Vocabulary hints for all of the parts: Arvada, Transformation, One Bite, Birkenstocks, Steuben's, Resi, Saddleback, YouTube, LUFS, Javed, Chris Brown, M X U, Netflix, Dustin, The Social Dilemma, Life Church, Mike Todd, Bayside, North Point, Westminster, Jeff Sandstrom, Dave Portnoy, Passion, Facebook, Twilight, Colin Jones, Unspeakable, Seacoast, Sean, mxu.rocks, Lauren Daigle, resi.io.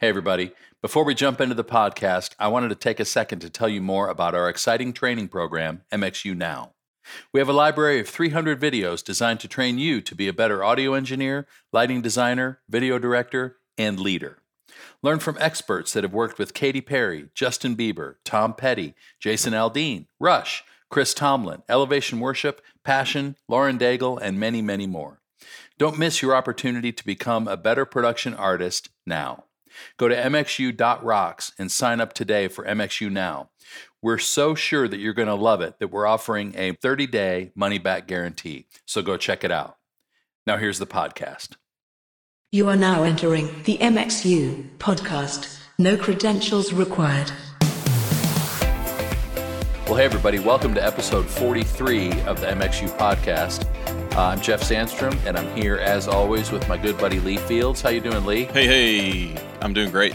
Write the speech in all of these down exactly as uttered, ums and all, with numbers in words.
Hey, everybody. Before we jump into the podcast, I wanted to take a second to tell you more about our exciting training program, M X U Now. We have a library of three hundred videos designed to train you to be a better audio engineer, lighting designer, video director, and leader. Learn from experts that have worked with Katy Perry, Justin Bieber, Tom Petty, Jason Aldean, Rush, Chris Tomlin, Elevation Worship, Passion, Lauren Daigle, and many, many more. Don't miss your opportunity to become a better production artist now. Go to m x u dot rocks and sign up today for M X U Now. We're so sure that you're going to love it that we're offering a thirty-day money-back guarantee. So go check it out. Now here's the podcast. You are now entering the M X U Podcast. No credentials required. Well, hey, everybody. Welcome to episode forty-three of the M X U Podcast. Uh, I'm Jeff Sandstrom, and I'm here, as always, with my good buddy Lee Fields. How you doing, Lee? Hey, hey. I'm doing great.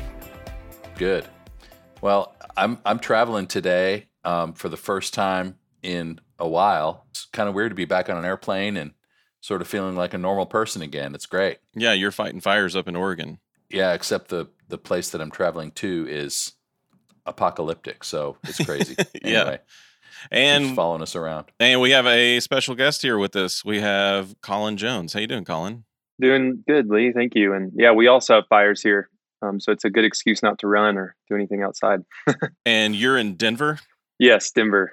Good. Well, I'm I'm traveling today um, for the first time in a while. It's kind of weird to be back on an airplane and sort of feeling like a normal person again. It's great. Yeah, you're fighting fires up in Oregon. Yeah, except the, the place that I'm traveling to is apocalyptic, so it's crazy. Anyway. Yeah. And following us around. And we have a special guest here with us. We have Colin Jones. How you doing, Colin? Doing good, Lee. Thank you. And yeah, we also have fires here. Um, so it's a good excuse not to run or do anything outside. And you're in Denver? Yes, Denver.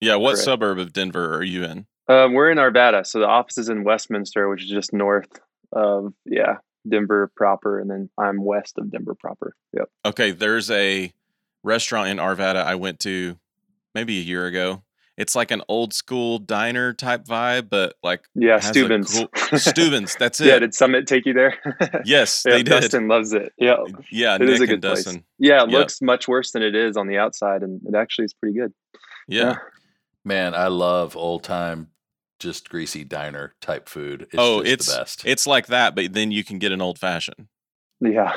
Yeah. What Correct. Suburb of Denver are you in? Um, we're in Arvada. So the office is in Westminster, which is just north of, yeah, Denver proper. And then I'm west of Denver proper. Yep. Okay. There's a restaurant in Arvada I went to maybe a year ago. It's like an old school diner type vibe, but like yeah, Steuben's. Cool... Steuben's, that's it. Yeah, did Summit take you there? Yes, yeah, they did. Dustin loves it. Yeah, yeah, it Nick is a good and Dustin. Place. Yeah, it yep. looks much worse than it is on the outside, and it actually is pretty good. Yeah, yeah. Man, I love old time, just greasy diner type food. It's oh, just it's the best. It's like that, but then you can get an old fashioned. Yeah,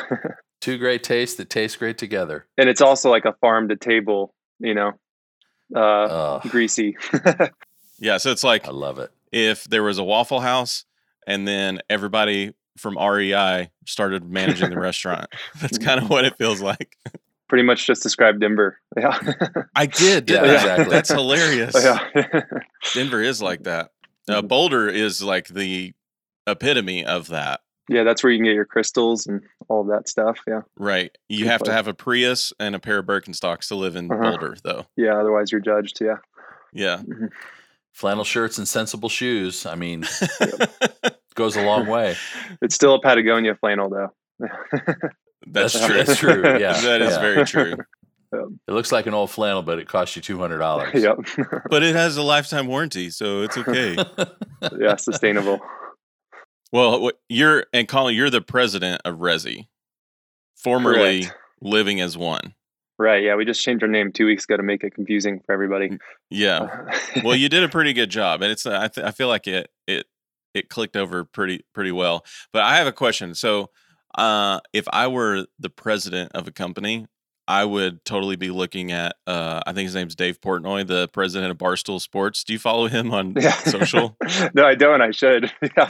two great tastes that taste great together, and it's also like a farm to table, you know. Uh, uh greasy. Yeah, so it's like I love it. If there was a Waffle House and then everybody from R E I started managing the restaurant. That's kind of what it feels like. Pretty much just described Denver. Yeah. I did. Yeah, exactly. That's hilarious. Yeah. Denver is like that. Uh, Boulder is like the epitome of that. Yeah, that's where you can get your crystals and all of that stuff, yeah. Right. You Good have place. To have a Prius and a pair of Birkenstocks to live in uh-huh. Boulder, though. Yeah, otherwise you're judged, yeah. Yeah. Mm-hmm. Flannel shirts and sensible shoes, I mean, goes a long way. It's still a Patagonia flannel, though. That's, that's true. That's true, yeah. That is yeah. very true. It looks like an old flannel, but it costs you two hundred dollars. Yep. But it has a lifetime warranty, so it's okay. Yeah, sustainable. Well, you're and Colin, you're the president of Resi, formerly Correct. Living as One. Right. Yeah. We just changed our name two weeks ago to make it confusing for everybody. Yeah. Well, you did a pretty good job, and it's I, th- I feel like it it it clicked over pretty pretty well. But I have a question. So, uh, if I were the president of a company, I would totally be looking at. Uh, I think his name's Dave Portnoy, the president of Barstool Sports. Do you follow him on yeah. social? No, I don't. I should. Yeah.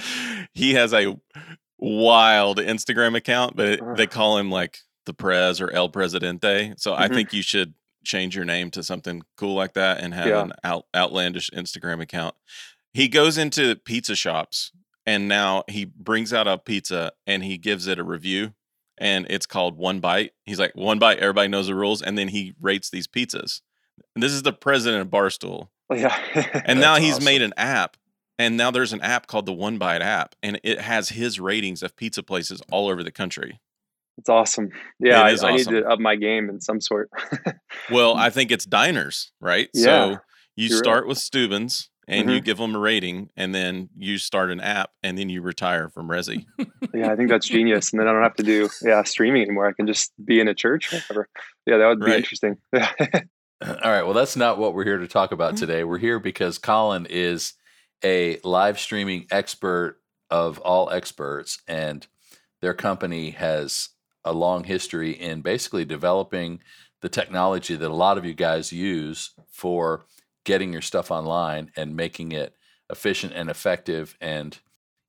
He has a wild Instagram account, but it, they call him like the Prez or El Presidente. So mm-hmm. I think you should change your name to something cool like that and have yeah. an out, outlandish Instagram account. He goes into pizza shops and now he brings out a pizza and he gives it a review. And it's called One Bite. He's like, One Bite, everybody knows the rules. And then he rates these pizzas. And this is the president of Barstool. Yeah. And now he's awesome. Made an app. And now there's an app called the One Bite app. And it has his ratings of pizza places all over the country. It's awesome. Yeah, I, awesome. I need to up my game in some sort. Well, I think it's diners, right? Yeah, so you start right. with Steuben's. And mm-hmm. you give them a rating, and then you start an app, and then you retire from Resi. Yeah, I think that's genius. And then I don't have to do yeah streaming anymore. I can just be in a church or whatever. Yeah, that would be right. interesting. All right. Well, that's not what we're here to talk about today. We're here because Colin is a live streaming expert of all experts, and their company has a long history in basically developing the technology that a lot of you guys use for getting your stuff online and making it efficient and effective and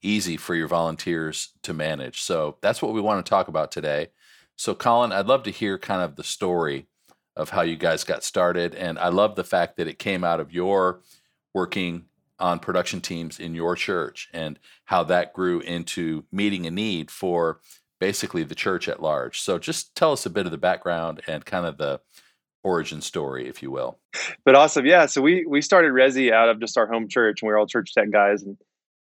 easy for your volunteers to manage. So that's what we want to talk about today. So Colin, I'd love to hear kind of the story of how you guys got started. And I love the fact that it came out of your working on production teams in your church and how that grew into meeting a need for basically the church at large. So just tell us a bit of the background and kind of the origin story, if you will. But awesome. Yeah. So we, we started Resi out of just our home church, and we were all church tech guys. And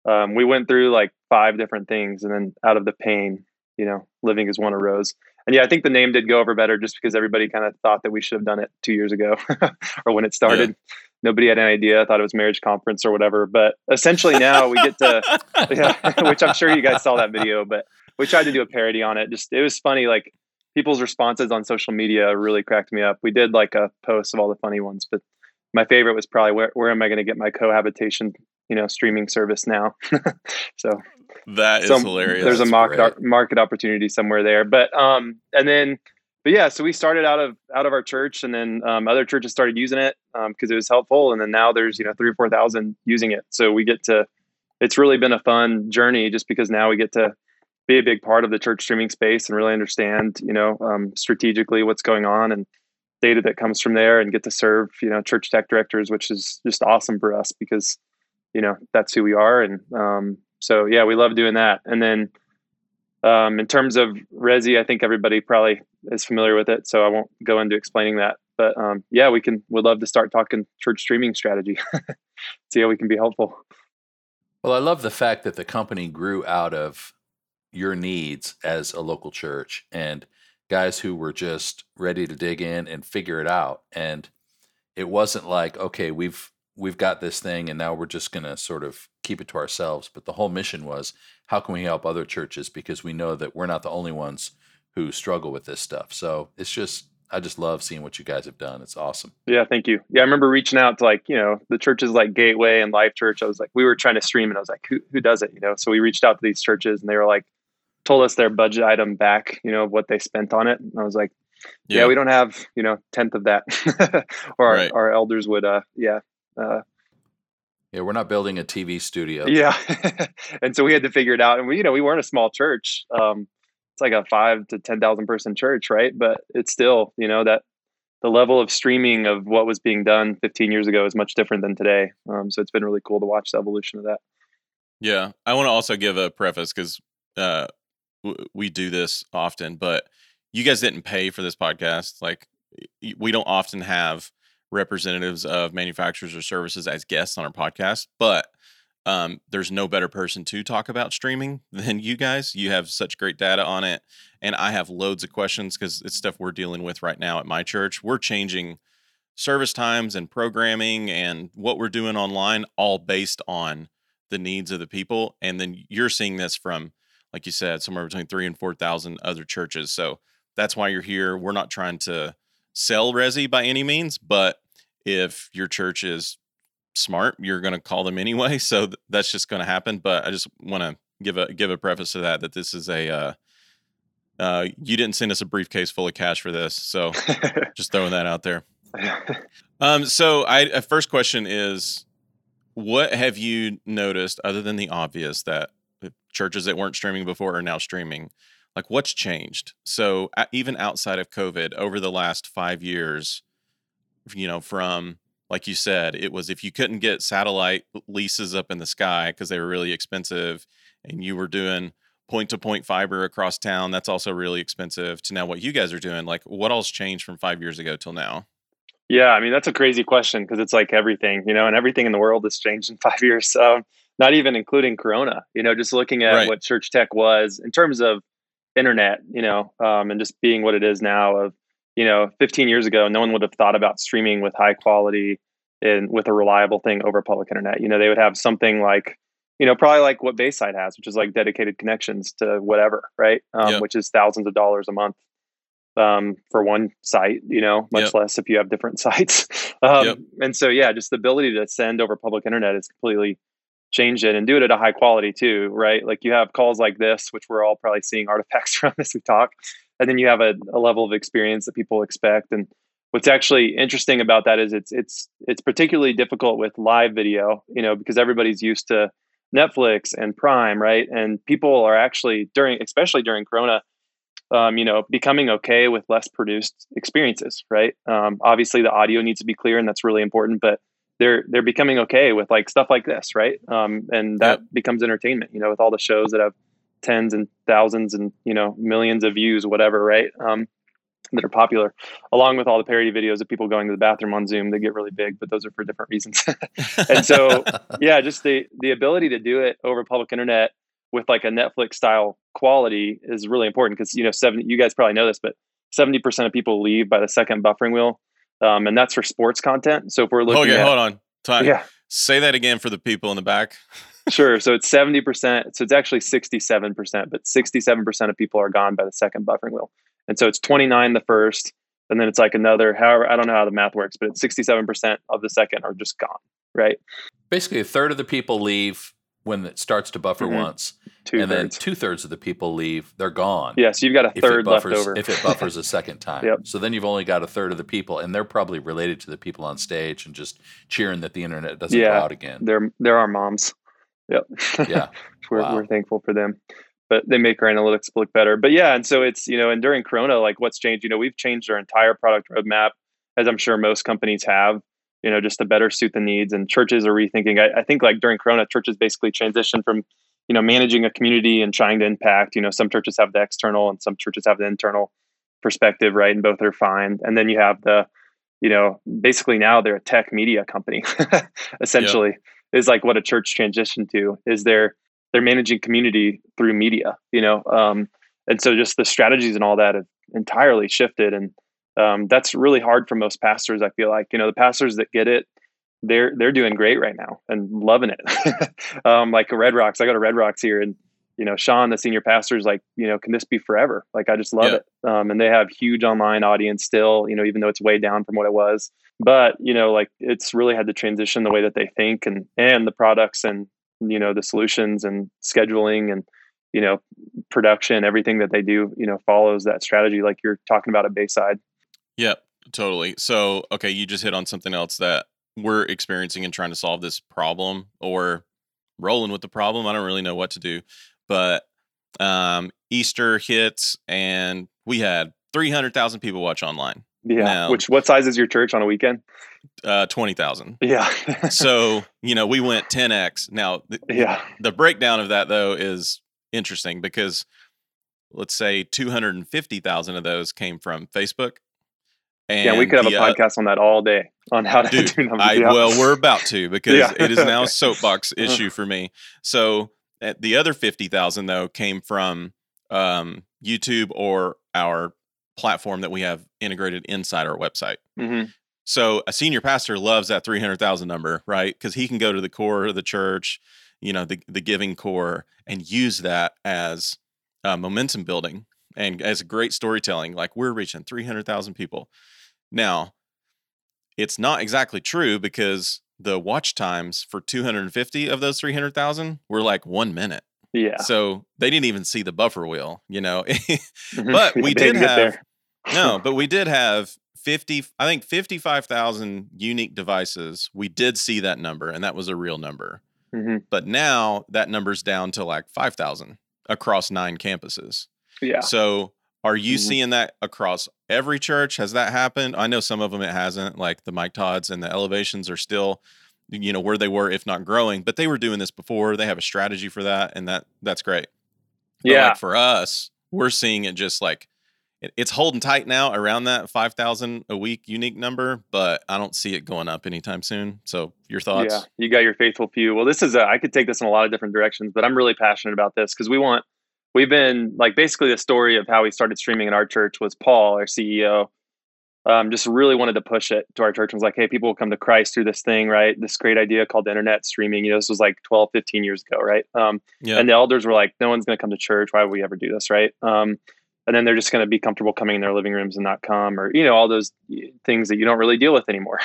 um, we went through like five different things, and then out of the pain, you know, living as one arose. And yeah, I think the name did go over better just because everybody kind of thought that we should have done it two years ago or when it started. Yeah. Nobody had an idea. I thought it was marriage conference or whatever. But essentially now we get to, yeah, which I'm sure you guys saw that video, but we tried to do a parody on it. Just, it was funny. Like people's responses on social media really cracked me up. We did like a post of all the funny ones, but my favorite was probably where, where am I going to get my cohabitation, you know, streaming service now? So that is some, hilarious. There's a market op- market opportunity somewhere there. But, um, and then, but yeah, so we started out of, out of our church, and then, um, other churches started using it, um, cause it was helpful. And then now there's, you know, three or four thousand using it. So we get to, it's really been a fun journey just because now we get to be a big part of the church streaming space and really understand, you know, um, strategically what's going on and data that comes from there, and get to serve, you know, church tech directors, which is just awesome for us because, you know, that's who we are. And, um, so yeah, we love doing that. And then, um, in terms of Resi, I think everybody probably is familiar with it, so I won't go into explaining that, but, um, yeah, we can, we'd love to start talking church streaming strategy, see how we can be helpful. Well, I love the fact that the company grew out of your needs as a local church and guys who were just ready to dig in and figure it out. And it wasn't like, okay, we've, we've got this thing and now we're just going to sort of keep it to ourselves. But the whole mission was, how can we help other churches? Because we know that we're not the only ones who struggle with this stuff. So it's just, I just love seeing what you guys have done. It's awesome. Yeah. Thank you. Yeah. I remember reaching out to like, you know, the churches like Gateway and Life Church. I was like, we were trying to stream and I was like, who, who does it? You know? So we reached out to these churches and they were like, told us their budget item back, you know, what they spent on it. And I was like, yeah, yeah we don't have, you know, tenth of that or our, right. our elders would, uh, yeah. Uh, yeah, we're not building a T V studio. Yeah. And so we had to figure it out. And we, you know, we weren't a small church. Um, it's like a five to ten thousand person church, right? But it's still, you know, that the level of streaming of what was being done fifteen years ago is much different than today. Um, so it's been really cool to watch the evolution of that. Yeah. I want to also give a preface because uh, w- we do this often, but you guys didn't pay for this podcast. Like we don't often have representatives of manufacturers or services as guests on our podcast, but um, there's no better person to talk about streaming than you guys. You have such great data on it. And I have loads of questions because it's stuff we're dealing with right now at my church. We're changing service times and programming and what we're doing online, all based on the needs of the people. And then you're seeing this from, like you said, somewhere between three and four thousand other churches. So that's why you're here. We're not trying to sell Resi by any means, but if your church is smart, you're going to call them anyway. So th- that's just going to happen. But I just want to give a, give a preface to that, that this is a, uh, uh, you didn't send us a briefcase full of cash for this. So just throwing that out there. Um, so I, uh, first question is, what have you noticed other than the obvious that churches that weren't streaming before are now streaming? Like what's changed? So even outside of COVID over the last five years, you know, from, like you said, it was if you couldn't get satellite leases up in the sky because they were really expensive and you were doing point to point fiber across town, that's also really expensive, to now what you guys are doing. Like what all's changed from five years ago till now? Yeah. I mean, that's a crazy question because it's like everything, you know, and everything in the world has changed in five years. So not even including Corona, you know, just looking at right. what church tech was in terms of internet, you know, um, and just being what it is now of, you know, fifteen years ago, no one would have thought about streaming with high quality and with a reliable thing over public internet. You know, they would have something like, you know, probably like what Bayside has, which is like dedicated connections to whatever, right? Um, yep. Which is thousands of dollars a month um, for one site, you know, much yep. less if you have different sites. Um, yep. And so, yeah, just the ability to send over public internet is completely change it and do it at a high quality too, right? Like you have calls like this, which we're all probably seeing artifacts from as we talk. And then you have a, a level of experience that people expect. And what's actually interesting about that is it's, it's, it's particularly difficult with live video, you know, because everybody's used to Netflix and Prime, right? And people are actually during, especially during Corona, um, you know, becoming okay with less produced experiences, right? Um, obviously the audio needs to be clear and that's really important, but they're, they're becoming okay with like stuff like this. Right. Um, and that yeah. becomes entertainment, you know, with all the shows that have tens and thousands and, you know, millions of views, whatever. Right. Um, that are popular, along with all the parody videos of people going to the bathroom on Zoom. They get really big, but those are for different reasons. And so, yeah, just the, the ability to do it over public internet with like a Netflix style quality is really important. Cause you know, seventy, you guys probably know this, but seventy percent of people leave by the second buffering wheel. Um, and that's for sports content. So if we're looking oh, yeah, at, hold on, time. Yeah. Say that again for the people in the back. Sure. So it's seventy percent. So it's actually sixty-seven percent, but sixty-seven percent of people are gone by the second buffering wheel. And so it's twenty-nine the first, and then it's like another, however, I don't know how the math works, but it's sixty-seven percent of the second are just gone, right? Basically, a third of the people leave when it starts to buffer mm-hmm. once, two and thirds. Then two-thirds of the people leave, they're gone. Yeah, so you've got a third buffers, left over. If it buffers a second time. Yep. So then you've only got a third of the people, and they're probably related to the people on stage and just cheering that the internet doesn't yeah, go out again. They're, they're our moms. Yep. Yeah. we're, wow. we're thankful for them. But they make our analytics look better. But yeah, and so it's, you know, and during Corona, like what's changed, you know, we've changed our entire product roadmap, as I'm sure most companies have, you know, just to better suit the needs. And churches are rethinking. I, I think like during Corona, churches basically transitioned from, you know, managing a community and trying to impact, you know, some churches have the external and some churches have the internal perspective, right? And both are fine. And then you have the, you know, basically now they're a tech media company, essentially, yeah. is like what a church transitioned to. Is there They're managing community through media, you know? Um, and so just the strategies and all that have entirely shifted. And um, that's really hard for most pastors. I feel like, you know, the pastors that get it, they're, they're doing great right now and loving it. um, like Red Rocks, I go to Red Rocks here and, you know, Sean, the senior pastor is like, you know, can this be forever? Like, I just love yeah. it. Um, and they have huge online audience still, you know, even though it's way down from what it was, but you know, like it's really had to transition the way that they think and, and the products and, you know, the solutions and scheduling and, you know, production, everything that they do, you know, follows that strategy like you're talking about at Bayside. Yeah, totally. So, okay, you just hit on something else that we're experiencing and trying to solve this problem or rolling with the problem. I don't really know what to do, but um, Easter hits and we had three hundred thousand people watch online. Yeah. Now, Which, what size is your church on a weekend? Uh, twenty thousand. Yeah. So, you know, we went ten X. Now, th- yeah. the breakdown of that, though, is interesting because let's say two hundred fifty thousand of those came from Facebook. And yeah, we could have the, a podcast uh, on that all day on how to dude, do numbers. I, yeah. Well, we're about to because yeah. it is now a soapbox issue for me. So at the other fifty thousand, though, came from um, YouTube or our platform that we have integrated inside our website. Mm-hmm. So a senior pastor loves that three hundred thousand number, right? Because he can go to the core of the church, you know, the, the giving core and use that as uh, momentum building and as great storytelling. Like we're reaching three hundred thousand people. Now, it's not exactly true because the watch times for two hundred fifty of those three hundred thousand were like one minute. Yeah. So they didn't even see the buffer wheel, you know, but we did have, no, but we did have fifty, I think fifty-five thousand unique devices. We did see that number and that was a real number, mm-hmm. but now that number's down to like five thousand across nine campuses. Yeah. So are you mm-hmm. seeing that across every church? Has that happened? I know some of them it hasn't, like the Mike Todds and the Elevations are still, you know, where they were, if not growing, but they were doing this before. They have a strategy for that. And that that's great. But yeah. Like for us, we're seeing it just like, it, it's holding tight now around that five thousand a week unique number, but I don't see it going up anytime soon. So your thoughts? Yeah, you got your faithful few. Well, this is a, I could take this in a lot of different directions, but I'm really passionate about this because we want, we've been like basically the story of how we started streaming in our church was Paul, our C E O, Um, just really wanted to push it to our church and was like, hey, people will come to Christ through this thing, right? This great idea called internet streaming. You know, this was like twelve, fifteen years ago, right? Um, yeah. And the elders were like, no one's going to come to church. Why would we ever do this, right? Um, and then they're just going to be comfortable coming in their living rooms and not come or, you know, all those things that you don't really deal with anymore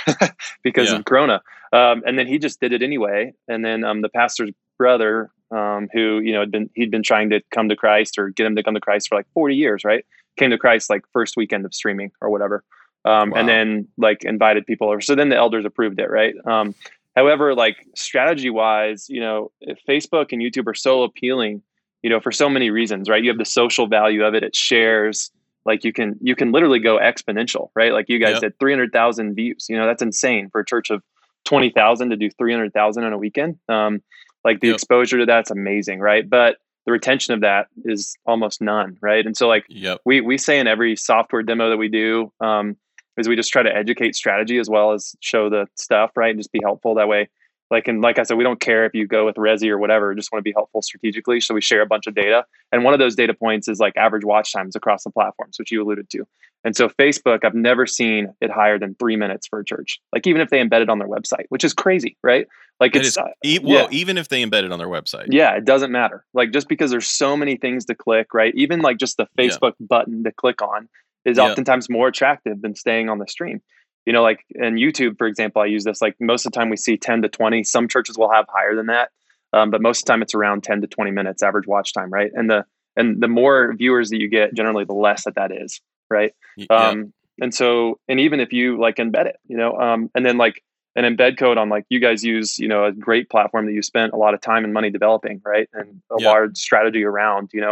because yeah. of Corona. Um, and then he just did it anyway. And then um, the pastor's brother um, who, you know, had been he'd been trying to come to Christ or get him to come to Christ for like forty years, right? Came to Christ like first weekend of streaming or whatever. Um, wow. And then like invited people over. So then the elders approved it. Right. Um, however, like strategy wise, you know, if Facebook and YouTube are so appealing, you know, for so many reasons, right? You have the social value of it. It shares, like you can, you can literally go exponential, right? Like you guys yep. did three hundred thousand views, you know, that's insane for a church of twenty thousand to do three hundred thousand on a weekend. Um, like the yep. exposure to that's amazing. Right. But the retention of that is almost none. Right. And so like yep. we, we say in every software demo that we do, um, is we just try to educate strategy as well as show the stuff, right? And just be helpful that way. Like, and like I said, we don't care if you go with Resi or whatever, just want to be helpful strategically. So we share a bunch of data. And one of those data points is like average watch times across the platforms, which you alluded to. And so Facebook, I've never seen it higher than three minutes for a church. Like even if they embed it on their website, which is crazy, right? Like it's, it is, uh, e- well, yeah. even if they embed it on their website. Yeah, it doesn't matter. Like just because there's so many things to click, right? Even like just the Facebook yeah. button to click on is yeah. oftentimes more attractive than staying on the stream. You know, like in YouTube, for example, I use this, like most of the time we see ten to twenty, some churches will have higher than that. Um, but most of the time it's around ten to twenty minutes average watch time. Right. And the, and the more viewers that you get, generally the less that that is. Right. Yeah. Um, and so, and even if you like embed it, you know, um, and then like an embed code on like you guys use, you know, a great platform that you spent a lot of time and money developing. Right. And a yeah. large strategy around, you know,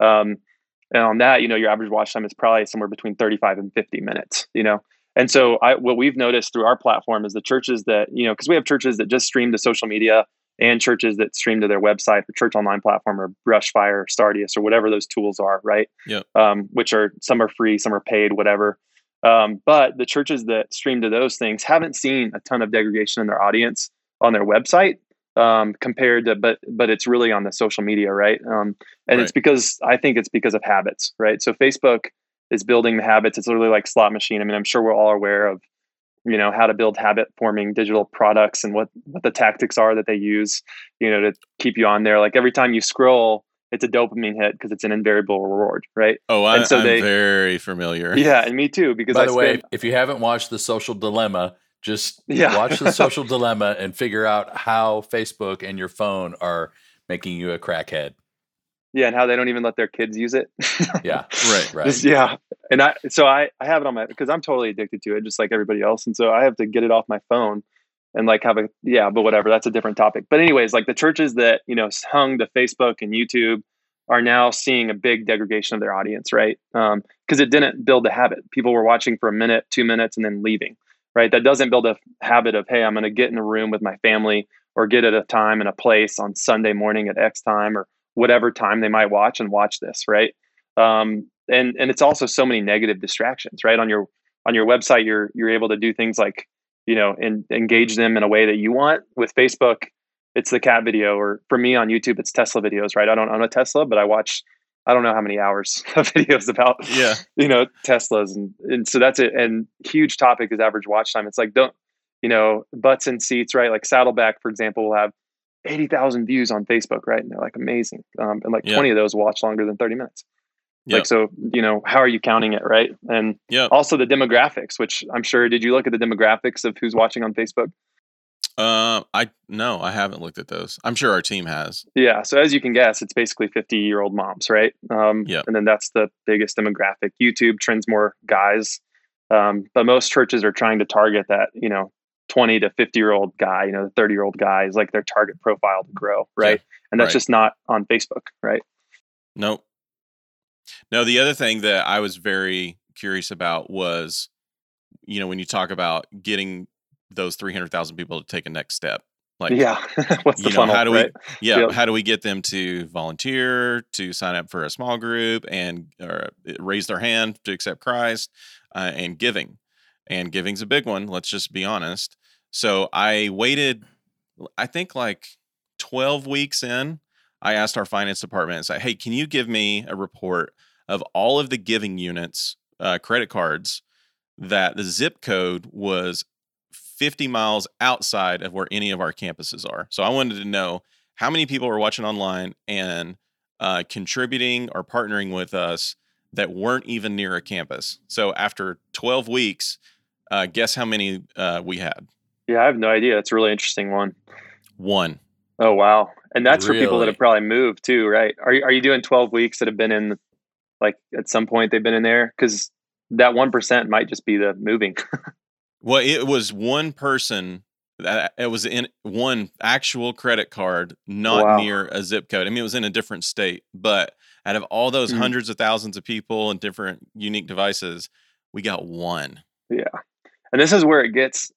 um, and on that, you know, your average watch time is probably somewhere between thirty-five and fifty minutes, you know? And so I, what we've noticed through our platform is the churches that, you know, because we have churches that just stream to social media and churches that stream to their website or church online platform or Rush Fire or Stardius or whatever those tools are, right? Yeah. Um, which are, some are free, some are paid, whatever. Um, but the churches that stream to those things haven't seen a ton of degradation in their audience on their website um, compared to, but but it's really on the social media, right? Um, and right. it's because, I think it's because of habits, right? So Facebook is building the habits. It's literally like slot machine. I mean, I'm sure we're all aware of, you know, how to build habit forming digital products and what, what the tactics are that they use, you know, to keep you on there. Like every time you scroll, it's a dopamine hit because it's an invariable reward, right? Oh, I, and so I'm they, very familiar. Yeah. And me too, because by the I way, spend, if you haven't watched The Social Dilemma, just yeah. watch The Social Dilemma and figure out how Facebook and your phone are making you a crackhead. Yeah, and how they don't even let their kids use it. yeah, right, right. Just, yeah, and I so I, I have it on my, because I'm totally addicted to it, just like everybody else. And so I have to get it off my phone and like have a, yeah, but whatever, that's a different topic. But anyways, like the churches that, you know, hung to Facebook and YouTube are now seeing a big degradation of their audience, right? Um, because it didn't build a habit. People were watching for a minute, two minutes, and then leaving, right? That doesn't build a habit of, hey, I'm going to get in a room with my family or get at a time and a place on Sunday morning at X time or whatever time they might watch and watch this. Right. Um, and, and it's also so many negative distractions, right? On your, on your website, you're, you're able to do things like, you know, and engage them in a way that you want. With Facebook, it's the cat video, or for me on YouTube, it's Tesla videos, right? I don't own a Tesla, but I watch, I don't know how many hours of videos about, yeah. you know, Teslas. And, and so that's it. And huge topic is average watch time. It's like, don't, you know, butts in seats, right? Like Saddleback, for example, will have eighty thousand views on Facebook, right? And they're like amazing. Um, and like yeah. twenty of those watch longer than thirty minutes. Yeah. Like, so, you know, how are you counting it, right? And yeah. also the demographics, which I'm sure, did you look at the demographics of who's watching on Facebook? Uh, I no, I haven't looked at those. I'm sure our team has. Yeah. So as you can guess, it's basically fifty year old moms, right? Um, yeah. And then that's the biggest demographic. YouTube trends more guys. Um, but most churches are trying to target that, you know, twenty to fifty year old guy, you know, the thirty year old guy is like their target profile to grow. Right. Yeah, and that's right. just not on Facebook. Right. No. No. The other thing that I was very curious about was, you know, when you talk about getting those three hundred thousand people to take a next step, like, yeah, what's the know, funnel, how do we, right? yeah, yep. how do we get them to volunteer, to sign up for a small group and or raise their hand to accept Christ uh, and giving. And giving's a big one. Let's just be honest. So I waited, I think like twelve weeks in, I asked our finance department and said, hey, can you give me a report of all of the giving units, uh, credit cards that the zip code was fifty miles outside of where any of our campuses are. So I wanted to know how many people were watching online and uh, contributing or partnering with us that weren't even near a campus. So after twelve weeks, Uh, guess how many uh, we had? Yeah, I have no idea. That's a really interesting one. One. Oh, wow. And that's really? For people that have probably moved too, right? Are you, are you doing twelve weeks that have been in, like at some point they've been in there? Because that one percent might just be the moving. Well, it was one person It was in one actual credit card, not wow. near a zip code. I mean, it was in a different state, but out of all those mm. hundreds of thousands of people and different unique devices, we got one. Yeah. And this is where it gets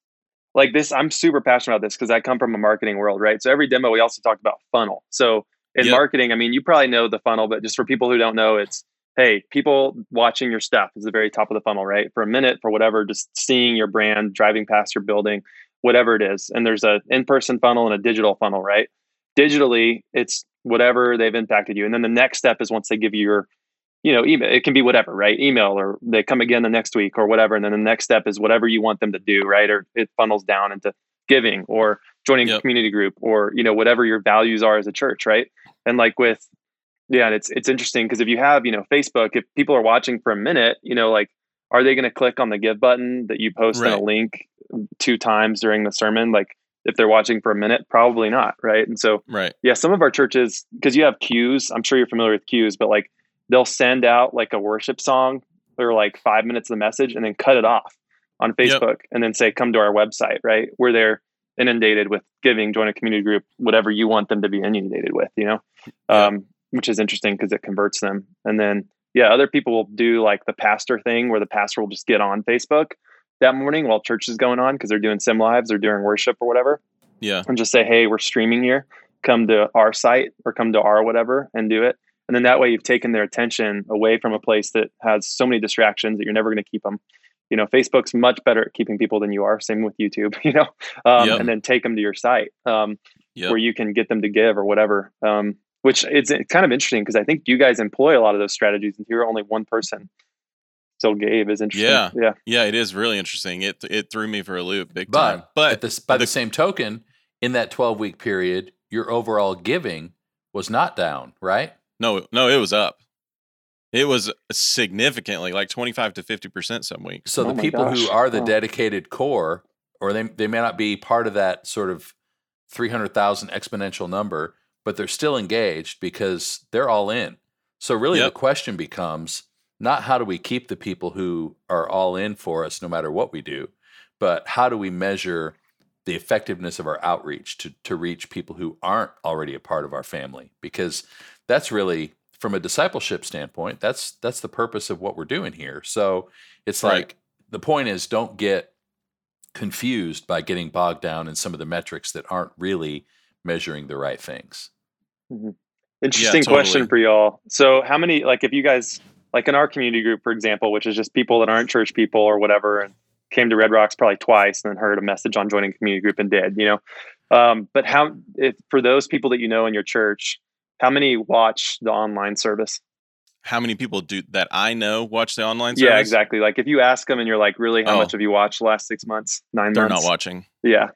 like this. I'm super passionate about this because I come from a marketing world, right? So every demo, we also talked about funnel. So in yep. marketing, I mean, you probably know the funnel, but just for people who don't know, it's, hey, people watching your stuff is the very top of the funnel, right? For a minute, for whatever, just seeing your brand, driving past your building, whatever it is. And there's a in-person funnel and a digital funnel, right? Digitally, it's whatever they've impacted you. And then the next step is once they give you your, you know, email, it can be whatever, right? Email, or they come again the next week or whatever. And then the next step is whatever you want them to do, right? Or it funnels down into giving or joining yep. a community group or, you know, whatever your values are as a church, right? And like with, yeah, and it's, it's interesting because if you have, you know, Facebook, if people are watching for a minute, you know, like, are they going to click on the give button that you post right. in a link two times during the sermon? Like if they're watching for a minute, probably not. Right. And so, right. yeah, some of our churches, because you have cues, I'm sure you're familiar with cues, but like they'll send out like a worship song or like five minutes of the message and then cut it off on Facebook yep. and then say, come to our website, right? Where they're inundated with giving, join a community group, whatever you want them to be inundated with, you know, yeah. um, which is interesting because it converts them. And then, yeah, other people will do like the pastor thing where the pastor will just get on Facebook that morning while church is going on because they're doing sim lives or doing worship or whatever. Yeah. And just say, hey, we're streaming here. Come to our site or come to our whatever and do it. And then that way you've taken their attention away from a place that has so many distractions that you're never going to keep them. You know, Facebook's much better at keeping people than you are. Same with YouTube, you know, um, yep. and then take them to your site um, yep. where you can get them to give or whatever. Um, Which it's kind of interesting because I think you guys employ a lot of those strategies and you're only one person. So Gabe is interesting. Yeah. Yeah. Yeah. It is really interesting. It it threw me for a loop big but, time. But at this, by the, the same token, in that twelve week period, your overall giving was not down, right? No, no, it was up. It was significantly like twenty-five to fifty percent some weeks. So oh the people gosh. who are the oh. dedicated core, or they, they may not be part of that sort of three hundred thousand exponential number, but they're still engaged because they're all in. So really yep. the question becomes not how do we keep the people who are all in for us no matter what we do, but how do we measure the effectiveness of our outreach to, to reach people who aren't already a part of our family? Because that's really, from a discipleship standpoint, that's that's the purpose of what we're doing here. So it's right. like the point is don't get confused by getting bogged down in some of the metrics that aren't really measuring the right things. Mm-hmm. Interesting yeah, totally. question for y'all. So how many, like if you guys, like in our community group, for example, which is just people that aren't church people or whatever, and came to Red Rocks probably twice and then heard a message on joining community group and did, you know, um, but how, if for those people that you know in your church, how many watch the online service? How many people do that I know watch the online service? Yeah, exactly. Like if you ask them and you're like, really, how oh, much have you watched the last six months, nine they're months? They're not watching. Yeah.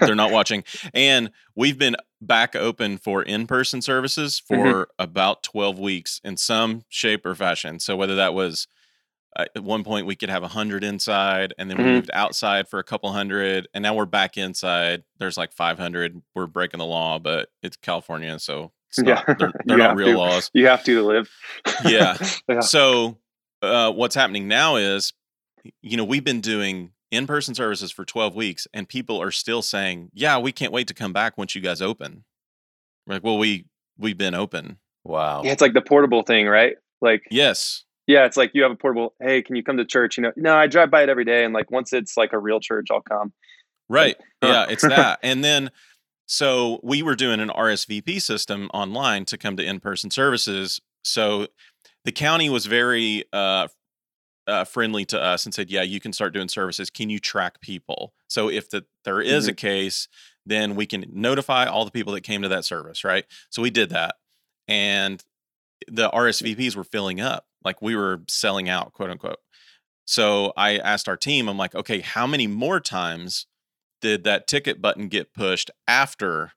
They're not watching. And we've been back open for in-person services for mm-hmm. about twelve weeks in some shape or fashion. So whether that was uh, at one point we could have a hundred inside and then mm-hmm. we moved outside for a couple hundred and now we're back inside. There's like five hundred. We're breaking the law, but it's California. So it's yeah. not, they're, they're not real to. laws. You have to live. yeah. yeah. So uh, what's happening now is, you know, we've been doing in-person services for twelve weeks and people are still saying, yeah, we can't wait to come back once you guys open. We're like, well, we, we've been open. Wow. Yeah, it's like the portable thing, right? Like, yes. Yeah. It's like you have a portable, hey, can you come to church? You know, no, I drive by it every day. And like, once it's like a real church, I'll come. Right. Like, yeah. It's that. And then, so we were doing an R S V P system online to come to in-person services. So the county was very, uh, Uh, friendly to us and said, yeah, you can start doing services. Can you track people? So if the, there is mm-hmm. a case, then we can notify all the people that came to that service, right? So we did that. And the R S V Ps were filling up. Like we were selling out, quote unquote. So I asked our team, I'm like, okay, how many more times did that ticket button get pushed after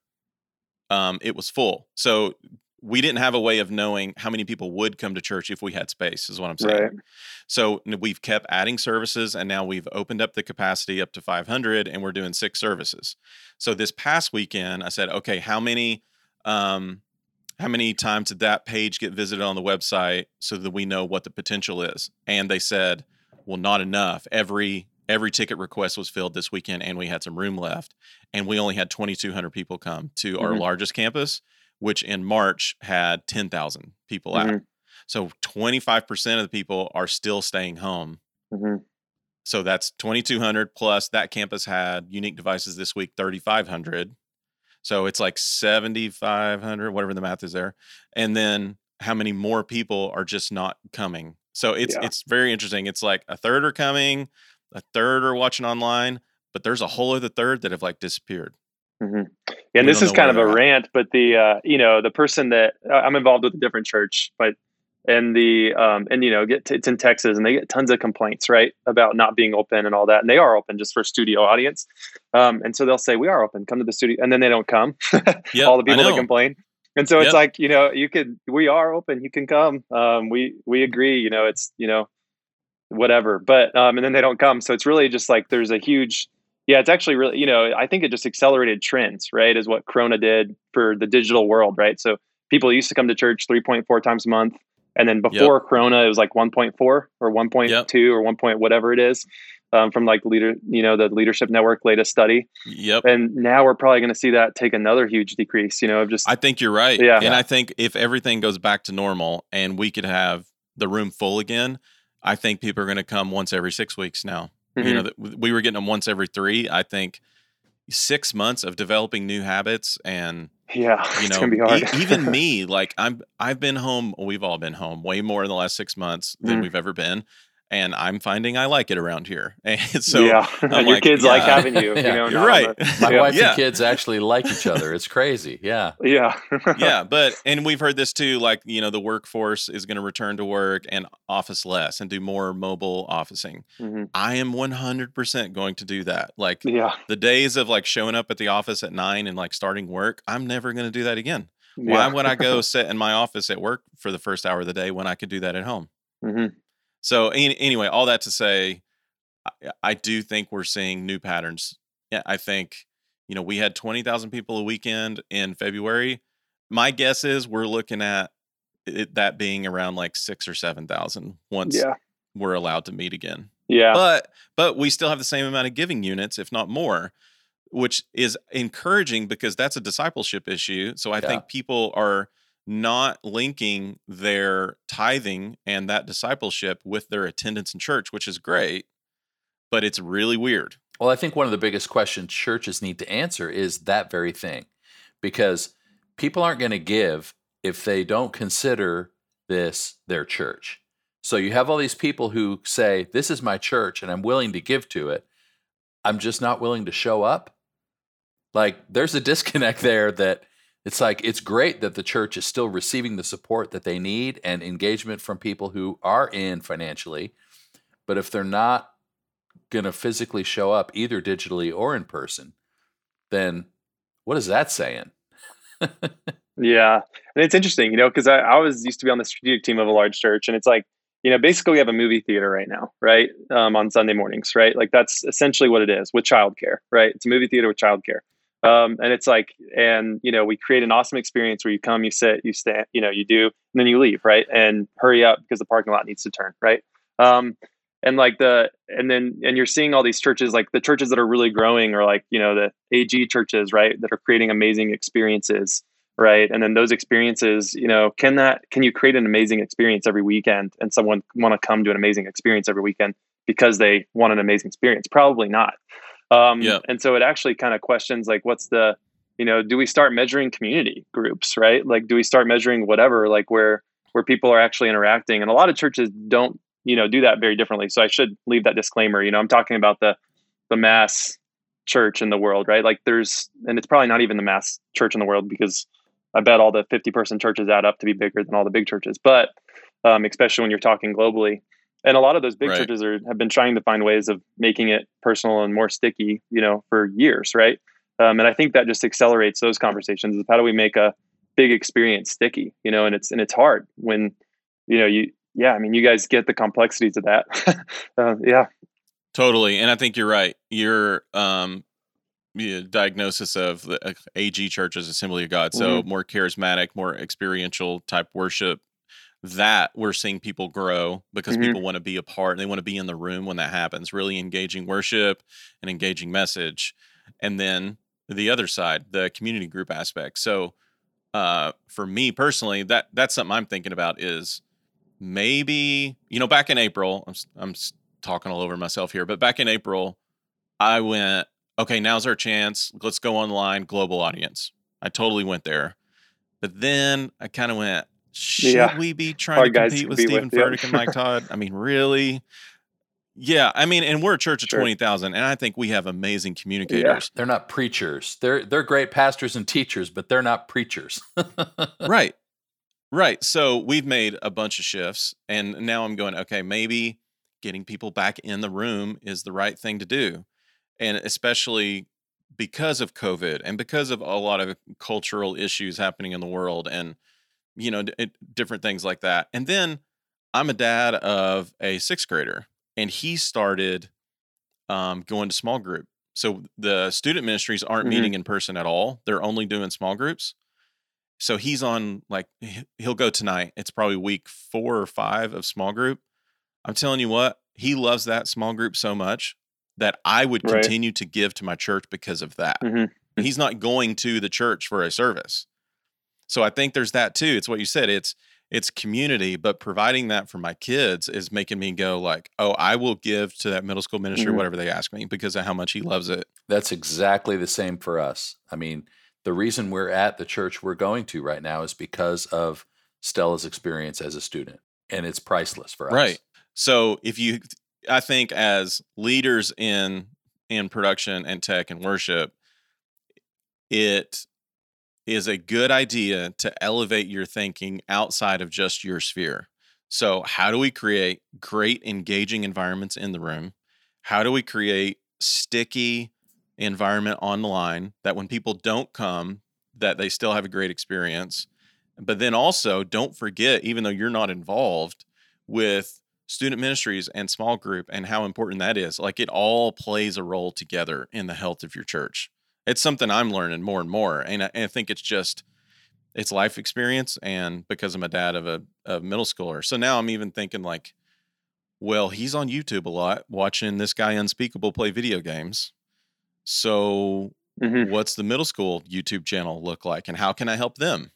um, it was full? So we didn't have a way of knowing how many people would come to church if we had space, is what I'm saying. Right. So we've kept adding services, and now we've opened up the capacity up to five hundred, and we're doing six services. So this past weekend, I said, okay, how many um, how many times did that page get visited on the website so that we know what the potential is? And they said, well, not enough. Every Every ticket request was filled this weekend, and we had some room left. And we only had twenty-two hundred people come to mm-hmm. our largest campus, which in March had ten thousand people mm-hmm. out. So twenty-five percent of the people are still staying home. Mm-hmm. So that's twenty-two hundred plus that campus had unique devices this week, thirty-five hundred. So it's like seventy-five hundred, whatever the math is there. And then how many more people are just not coming? So it's yeah. it's very interesting. It's like a third are coming, a third are watching online, but there's a whole other third that have like disappeared. Mm-hmm. And this is kind of a rant, but the, uh, you know, the person that uh, I'm involved with a different church, but and the, um, and, you know, get to, it's in Texas and they get tons of complaints, right, about not being open and all that. And they are open just for studio audience. Um, and so they'll say, we are open, come to the studio. And then they don't come. Yep, all the people that complain. And so yep. it's like, you know, you could, we are open, you can come. Um, we, we agree, you know, it's, you know, whatever, but, um, and then they don't come. So it's really just like, there's a huge, yeah, it's actually really, you know, I think it just accelerated trends, right? Is what Corona did for the digital world, right? So people used to come to church three point four times a month. And then before yep. Corona, it was like one point four or one point two yep. or one point whatever it is um, from like leader, you know, the Leadership Network latest study. Yep. And now we're probably going to see that take another huge decrease, you know, of just. I think you're right. Yeah. And I think if everything goes back to normal and we could have the room full again, I think people are going to come once every six weeks now. Mm-hmm. You know, we were getting them once every three. I think six months of developing new habits and. Yeah, you know, it's gonna be hard. e- even me, like I'm, I've been home. We've all been home way more in the last six months than mm. we've ever been, and I'm finding I like it around here. And so, yeah, I'm your like, kids yeah. like having you. Yeah. You know, you're right. The, My yeah. wife yeah. and kids actually like each other. It's crazy. Yeah, yeah, yeah. But and we've heard this too. Like you know, the workforce is going to return to work and office less and do more mobile officing. Mm-hmm. I am one hundred percent going to do that. Like yeah. the days of like showing up at the office at nine and like starting work, I'm never going to do that again. Yeah. Why would I go sit in my office at work for the first hour of the day when I could do that at home? Mm-hmm. So anyway, all that to say, I, I do think we're seeing new patterns. Yeah, I think, you know, we had twenty thousand people a weekend in February. My guess is we're looking at it, that being around like six or seven thousand once yeah. we're allowed to meet again. Yeah. But, but we still have the same amount of giving units, if not more, which is encouraging because that's a discipleship issue. So I yeah. think people are not linking their tithing and that discipleship with their attendance in church, which is great, but it's really weird. Well, I think one of the biggest questions churches need to answer is that very thing, because people aren't going to give if they don't consider this their church. So you have all these people who say, this is my church and I'm willing to give to it. I'm just not willing to show up. Like there's a disconnect there that it's like, it's great that the church is still receiving the support that they need and engagement from people who are in financially, but if they're not going to physically show up either digitally or in person, then what is that saying? Yeah. And it's interesting, you know, because I, I was used to be on the strategic team of a large church, and it's like, you know, basically we have a movie theater right now, right? Um, on Sunday mornings, right? Like that's essentially what it is with childcare, right? It's a movie theater with childcare. Um, and it's like, and, you know, we create an awesome experience where you come, you sit, you stand, you know, you do, and then you leave, right? And hurry up because the parking lot needs to turn, right? Um, and like the, and then, and you're seeing all these churches, like the churches that are really growing are like, you know, the A G churches, right? That are creating amazing experiences, right? And then those experiences, you know, can that, can you create an amazing experience every weekend and someone want to come to an amazing experience every weekend because they want an amazing experience? Probably not. Um, yeah. And so it actually kind of questions like, what's the, you know, do we start measuring community groups, right? Like, do we start measuring whatever, like where, where people are actually interacting? And a lot of churches don't, you know, do that very differently. So I should leave that disclaimer, you know, I'm talking about the, the mass church in the world, right? Like there's, and it's probably not even the mass church in the world, because I bet all the fifty person churches add up to be bigger than all the big churches. But, um, especially when you're talking globally. And a lot of those big right. churches are, have been trying to find ways of making it personal and more sticky, you know, for years, right? Um, and I think that just accelerates those conversations. Is how do we make a big experience sticky, you know? And it's and it's hard when, you know, you yeah, I mean, you guys get the complexities of that, uh, yeah, totally. And I think you're right. Your um, your diagnosis of the A G churches, Assembly of God, so mm-hmm. more charismatic, more experiential type worship. that we're seeing people grow because mm-hmm. people want to be a part and they want to be in the room when that happens, really engaging worship and engaging message. And then the other side, the community group aspect. So uh, for me personally, that that's something I'm thinking about is maybe, you know, back in April, I'm I'm talking all over myself here, but back in April, I went, okay, now's our chance. Let's go online, global audience. I totally went there. But then I kind of went, should yeah. we be trying our to compete with Stephen Furtick and Mike Todd? I mean, really? Yeah, I mean, and we're a church of sure. twenty thousand, and I think we have amazing communicators. Yeah. They're not preachers. They're they're great pastors and teachers, but they're not preachers. Right, right. So we've made a bunch of shifts, and now I'm going, okay, maybe getting people back in the room is the right thing to do, and especially because of COVID and because of a lot of cultural issues happening in the world and, you know, d- different things like that. And then I'm a dad of a sixth grader. And he started um, going to small group. So the student ministries aren't mm-hmm. meeting in person at all. They're only doing small groups. So he's on, like, he'll go tonight. It's probably week four or five of small group. I'm telling you what, he loves that small group so much that I would right. continue to give to my church because of that. Mm-hmm. He's not going to the church for a service. So I think there's that too. It's what you said. It's, It's community, but providing that for my kids is making me go like, oh, I will give to that middle school ministry mm-hmm. whatever they ask me because of how much he loves it. That's exactly the same for us. I mean, the reason we're at the church we're going to right now is because of Stella's experience as a student, and it's priceless for us. Right. So if you, I think as leaders in in production and tech and worship, it is a good idea to elevate your thinking outside of just your sphere. So how do we create great engaging environments in the room? How do we create sticky environment online that when people don't come, that they still have a great experience? But then also don't forget, even though you're not involved with student ministries and small group and how important that is, like it all plays a role together in the health of your church. It's something I'm learning more and more. And I, and I think it's just, it's life experience. And because I'm a dad of a, a middle schooler. So now I'm even thinking like, well, he's on YouTube a lot watching this guy Unspeakable play video games. So mm-hmm. what's the middle school YouTube channel look like? And how can I help them?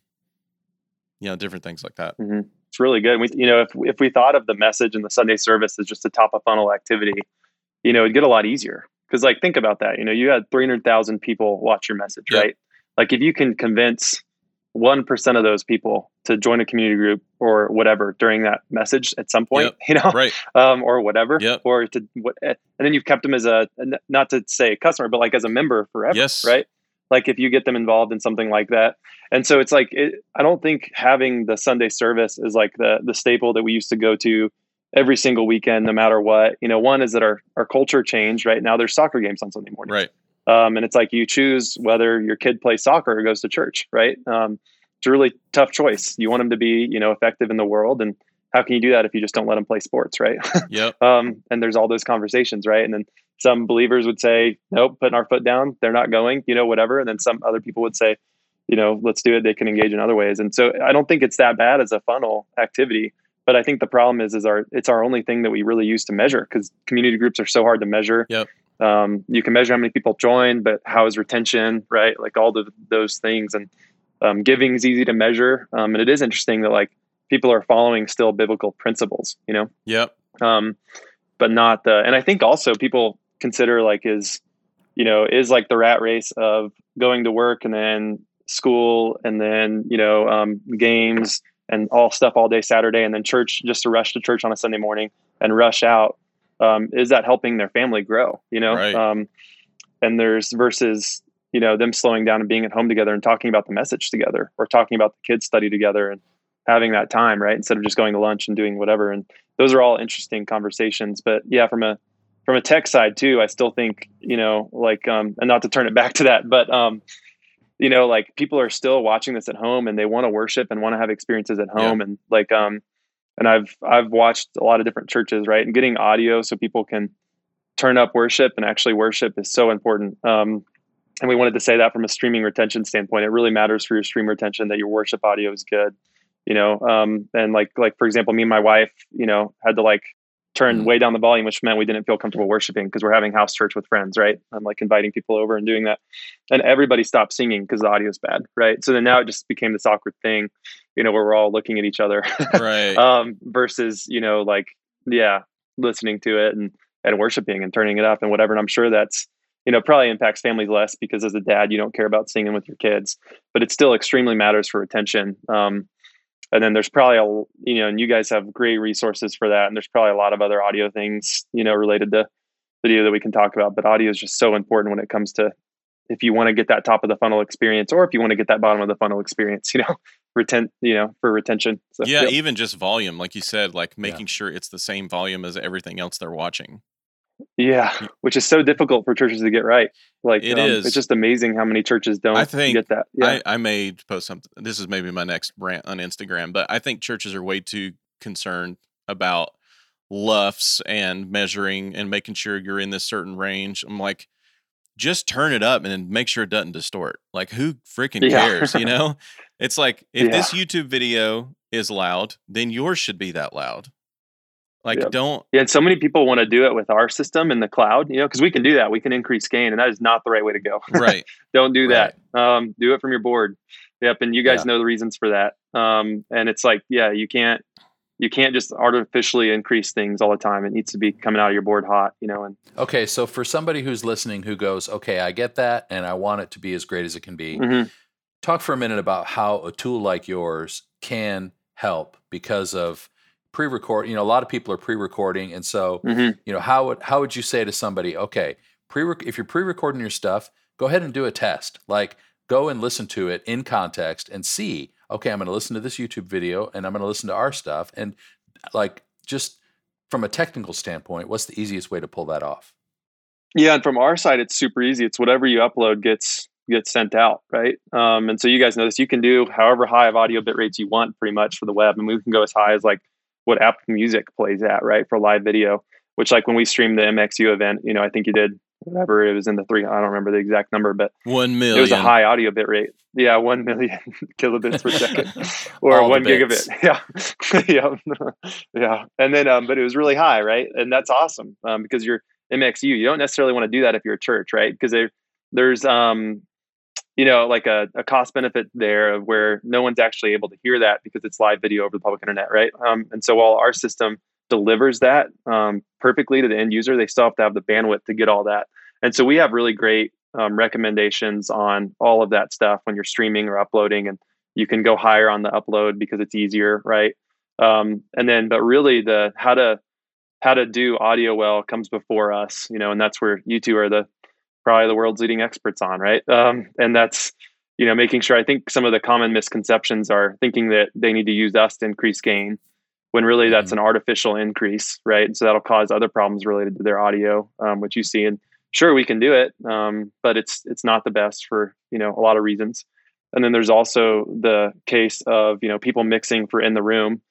You know, different things like that. Mm-hmm. It's really good. We, you know, if, if we thought of the message and the Sunday service as just a top of funnel activity, you know, it'd get a lot easier. Because, like, think about that. You know, you had three hundred thousand people watch your message, yeah. right? Like, if you can convince one percent of those people to join a community group or whatever during that message at some point, yep. you know, right. um, or whatever, yep. or to, and then you've kept them as a, not to say a customer, but like as a member forever, yes. right? Like, if you get them involved in something like that. And so it's like, it, I don't think having the Sunday service is like the the staple that we used to go to every single weekend, no matter what. You know, one is that our, our culture changed. Right now there's soccer games on Sunday morning. Right. Um, and it's like, you choose whether your kid plays soccer or goes to church, right? Um, it's a really tough choice. You want them to be, you know, effective in the world. And how can you do that if you just don't let them play sports? Right. Yep. um, and there's all those conversations. Right. And then some believers would say, nope, putting our foot down, they're not going, you know, whatever. And then some other people would say, you know, let's do it. They can engage in other ways. And so I don't think it's that bad as a funnel activity. But I think the problem is, is our, it's our only thing that we really use to measure, because community groups are so hard to measure. Yep. Um, you can measure how many people join, but how is retention, right? Like all the, those things, and um, giving is easy to measure. Um, and it is interesting that like people are following still biblical principles, you know? Yep. Um, but not the, and I think also people consider like is, you know, is like the rat race of going to work and then school and then, you know, um, games, and all stuff all day Saturday, and then church, just to rush to church on a Sunday morning and rush out. Um, is that helping their family grow, you know? Right. Um, and there's versus, you know, them slowing down and being at home together and talking about the message together, or talking about the kids study together and having that time, right? Instead of just going to lunch and doing whatever. And those are all interesting conversations, but yeah, from a, from a tech side too, I still think, you know, like, um, and not to turn it back to that, but, um, you know, like people are still watching this at home, and they want to worship and want to have experiences at home. Yeah. And like, um, and I've, I've watched a lot of different churches, right. And getting audio so people can turn up worship and actually worship is so important. Um, and we wanted to say that from a streaming retention standpoint, it really matters for your stream retention that your worship audio is good. you know? Um, and like, like, for example, me and my wife, you know, had to like turn mm-hmm. way down the volume, which meant we didn't feel comfortable worshiping because we're having house church with friends. Right. I'm like inviting people over and doing that. And everybody stopped singing because the audio is bad. Right. So then now it just became this awkward thing, you know, where we're all looking at each other right. um, versus, you know, like, yeah, listening to it and, and worshiping and turning it up and whatever. And I'm sure that's, you know, probably impacts families less because as a dad, you don't care about singing with your kids, but it still extremely matters for retention. Um, and then there's probably, a, you know, and you guys have great resources for that. And there's probably a lot of other audio things, you know, related to video that we can talk about, but audio is just so important when it comes to, if you want to get that top of the funnel experience, or if you want to get that bottom of the funnel experience, you know, retent, you know, for retention. So, yeah, yeah. Even just volume, like you said, like making yeah. sure it's the same volume as everything else they're watching. Yeah, which is so difficult for churches to get right. Like it um, is. It's just amazing how many churches don't I think get that. Yeah. I, I may post something. This is maybe my next rant on Instagram, but I think churches are way too concerned about L U Fs and measuring and making sure you're in this certain range. I'm like, just turn it up and make sure it doesn't distort. Like who freaking yeah. cares, you know? It's like, if yeah. this YouTube video is loud, then yours should be that loud. Like yep. don't. Yeah. And so many people want to do it with our system in the cloud, you know, cause we can do that. We can increase gain, and that is not the right way to go. Right. Don't do right. that. Um, do it from your board. Yep. And you guys yeah. know the reasons for that. Um, and it's like, yeah, you can't, you can't just artificially increase things all the time. It needs to be coming out of your board hot, you know? And okay. So for somebody who's listening, who goes, okay, I get that. And I want it to be as great as it can be. Mm-hmm. Talk for a minute about how a tool like yours can help because of pre-record, you know, a lot of people are pre-recording. And so, mm-hmm. you know, how would, how would you say to somebody, okay, pre if you're pre-recording your stuff, go ahead and do a test, like go and listen to it in context and see, okay, I'm going to listen to this YouTube video and I'm going to listen to our stuff. And like, just from a technical standpoint, what's the easiest way to pull that off? Yeah. And from our side, it's super easy. It's whatever you upload gets, gets sent out. Right. Um, and so you guys know this, you can do however high of audio bit rates you want pretty much for the web. And we can go as high as like what app music plays at, right? For live video, which like when we streamed the M X U event, you know, I think you did whatever it was in the three, I don't remember the exact number, but one million. It was a high audio bit rate. Yeah. One million kilobits per second or one gigabit. Yeah. yeah. yeah. And then, um, but it was really high. Right. And that's awesome. Um, because you're M X U, you don't necessarily want to do that if you're a church, right? Cause there, there's, um, you know, like a, a cost benefit there of where no one's actually able to hear that because it's live video over the public internet. Right. Um, and so while our system delivers that um, perfectly to the end user, they still have to have the bandwidth to get all that. And so we have really great um, recommendations on all of that stuff when you're streaming or uploading, and you can go higher on the upload because it's easier. Right. Um, and then, but really the, how to, how to do audio well comes before us, you know, and that's where you two are the, probably the world's leading experts on, right? Um, and that's, you know, making sure, I think some of the common misconceptions are thinking that they need to use us to increase gain when really that's mm-hmm. an artificial increase, right? And so that'll cause other problems related to their audio, um, which you see. And sure, we can do it, um, but it's it's not the best for, you know, a lot of reasons. And then there's also the case of, you know, people mixing for in the room.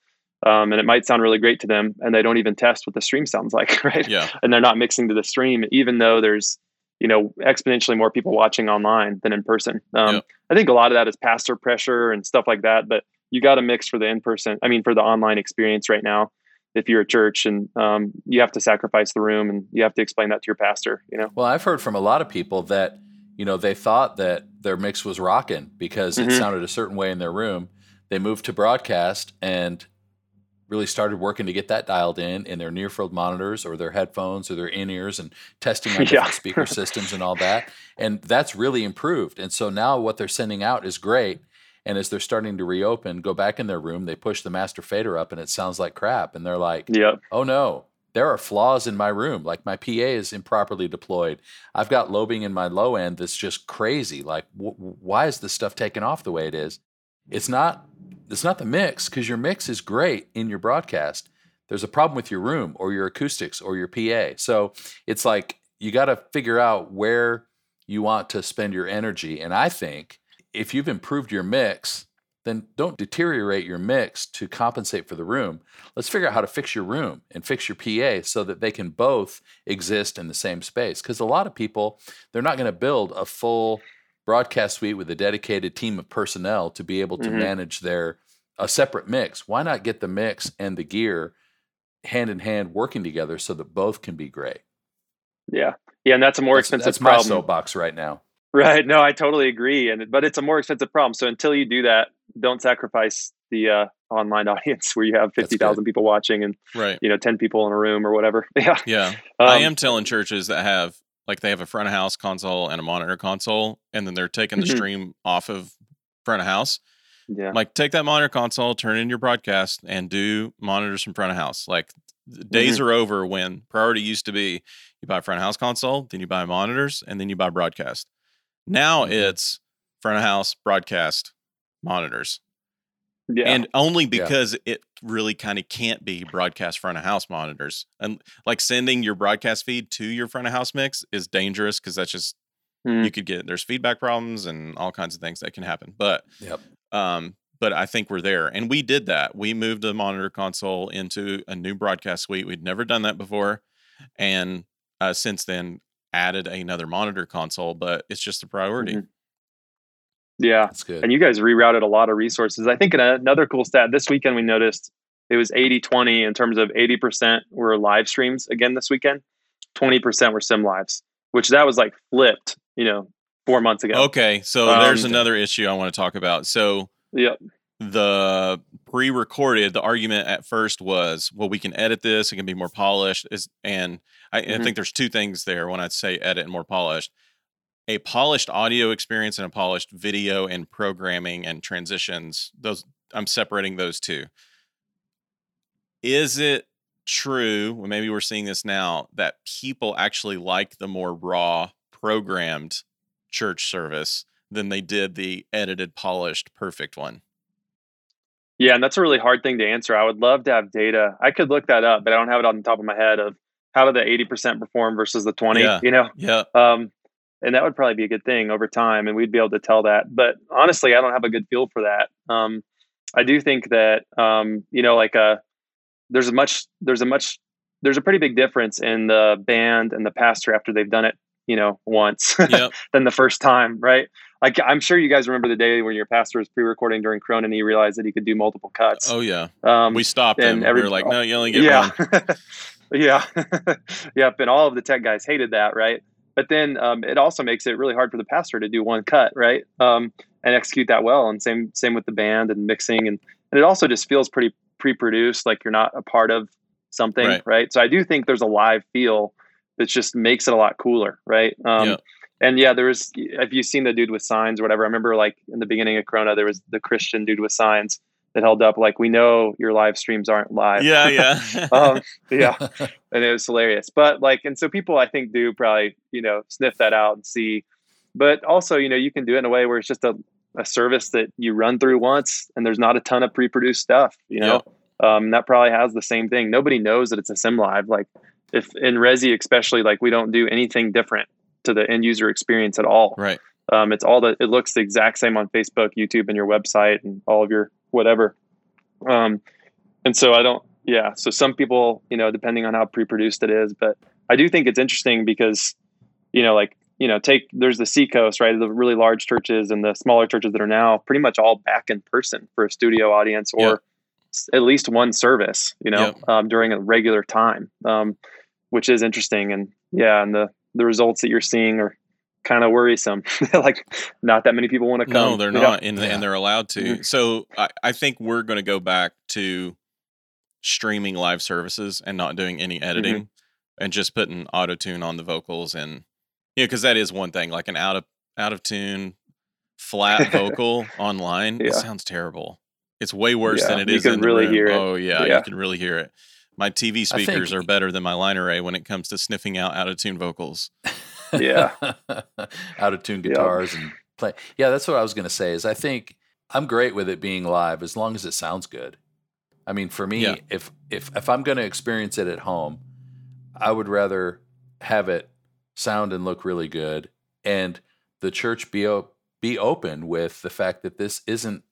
Um, and it might sound really great to them, and they don't even test what the stream sounds like, right? Yeah. And they're not mixing to the stream, even though there's, you know, exponentially more people watching online than in person. Um, yep. I think a lot of that is pastor pressure and stuff like that, but you got to mix for the in-person, I mean, for the online experience right now, if you're a church, and um, you have to sacrifice the room, and you have to explain that to your pastor, you know? Well, I've heard from a lot of people that, you know, they thought that their mix was rocking because mm-hmm. it sounded a certain way in their room. They moved to broadcast and really started working to get that dialed in in their near field monitors or their headphones or their in-ears and testing on different yeah. speaker systems and all that. And that's really improved. And so now what they're sending out is great. And as they're starting to reopen, go back in their room, they push the master fader up and it sounds like crap. And they're like, yep. oh no, there are flaws in my room. Like my P A is improperly deployed. I've got lobing in my low end that's just crazy. Like wh- why is this stuff taking off the way it is? It's not It's not the mix, because your mix is great in your broadcast. There's a problem with your room or your acoustics or your P A. So it's like you got to figure out where you want to spend your energy. And I think if you've improved your mix, then don't deteriorate your mix to compensate for the room. Let's figure out how to fix your room and fix your P A so that they can both exist in the same space. Because a lot of people, they're not going to build a full broadcast suite with a dedicated team of personnel to be able to mm-hmm. manage their a separate mix. Why not get the mix and the gear hand in hand working together so that both can be great? Yeah. Yeah. And that's a more that's, expensive that's problem. That's my soapbox right now. Right. No, I totally agree. And, but it's a more expensive problem. So until you do that, don't sacrifice the uh, online audience where you have fifty thousand people watching and, right. you know, ten people in a room or whatever. Yeah. Yeah. Um, I am telling churches that have, like, they have a front of house console and a monitor console, and then they're taking the mm-hmm. stream off of front of house. Yeah. Like, take that monitor console, turn in your broadcast, and do monitors from front of house. Like, days mm-hmm. are over when priority used to be you buy front of house console, then you buy monitors, and then you buy broadcast. Now mm-hmm. it's front of house, broadcast, monitors. Yeah. And only because yeah. it really kind of can't be broadcast front of house monitors. And like sending your broadcast feed to your front of house mix is dangerous, because that's just, mm. you could get, there's feedback problems and all kinds of things that can happen. But, yep. um, but I think we're there. And we did that. We moved the monitor console into a new broadcast suite. We'd never done that before. And uh, since then added another monitor console, but it's just a priority. Mm-hmm. Yeah. That's good. And you guys rerouted a lot of resources. I think in a, another cool stat this weekend, we noticed it was eighty twenty in terms of eighty percent were live streams again this weekend, twenty percent were sim lives, which that was like flipped, you know, four months ago. Okay. So um, there's another issue I want to talk about. So yep. the pre-recorded, the argument at first was, well, we can edit this. It can be more polished. It's, and I, mm-hmm. I think there's two things there when I say edit and more polished. A polished audio experience and a polished video and programming and transitions. Those, I'm separating those two. Is it true? Well, maybe we're seeing this now, that people actually like the more raw programmed church service than they did the edited, polished, perfect one. Yeah. And that's a really hard thing to answer. I would love to have data. I could look that up, but I don't have it on the top of my head of how did the eighty percent perform versus the twenty, yeah. you know? Yeah. Um, And that would probably be a good thing over time, and we'd be able to tell that. But honestly, I don't have a good feel for that. Um, I do think that um, you know, like a there's a much there's a much there's a pretty big difference in the band and the pastor after they've done it, you know, once yep. than the first time, right? Like, I'm sure you guys remember the day when your pastor was pre-recording during Corona and he realized that he could do multiple cuts. Oh yeah, um, we stopped him. Every, we were like, no, you only get yeah. one. yeah, yep. And all of the tech guys hated that, right? But then um, it also makes it really hard for the pastor to do one cut, right? Um, and execute that well. And same same with the band and mixing. And, and it also just feels pretty pre-produced, like you're not a part of something, right? right? So I do think there's a live feel that just makes it a lot cooler, right? Um, yeah. And yeah, there was, if you've seen the dude with signs or whatever, I remember like in the beginning of Corona, there was the Christian dude with signs that held up like, we know your live streams aren't live. Yeah, yeah. um, yeah. And it was hilarious. But like, and so people I think do probably, you know, sniff that out and see. But also, you know, you can do it in a way where it's just a, a service that you run through once and there's not a ton of pre-produced stuff, you know. Yeah. Um, that probably has the same thing. Nobody knows that it's a sim live. Like if in Resi especially, like we don't do anything different to the end user experience at all. Right. Um, it's all the, it looks the exact same on Facebook, YouTube, and your website and all of your whatever. Um, and so I don't, yeah. So some people, you know, depending on how pre-produced it is, but I do think it's interesting because, you know, like, you know, take, there's the Seacoast, right? The really large churches and the smaller churches that are now pretty much all back in person for a studio audience or yeah. at least one service, you know, yeah. um, during a regular time, um, which is interesting. And yeah. And the, the results that you're seeing are kind of worrisome. Like, not that many people want to come. No, they're not, and, yeah. and they're allowed to. Mm-hmm. So I, I think we're going to go back to streaming live services and not doing any editing mm-hmm. and just putting auto tune on the vocals, and you know, because that is one thing. Like an out of out of tune, flat vocal online, yeah. it sounds terrible. It's way worse yeah, than it you is. You can in really the hear it. Oh yeah, yeah, you can really hear it. My T V speakers think, are better than my line array when it comes to sniffing out out of tune vocals. Yeah. Out of tune guitars yep. and play. Yeah, that's what I was going to say is I think I'm great with it being live as long as it sounds good. I mean, for me, yeah. if, if, if I'm going to experience it at home, I would rather have it sound and look really good and the church be, op- be open with the fact that this isn't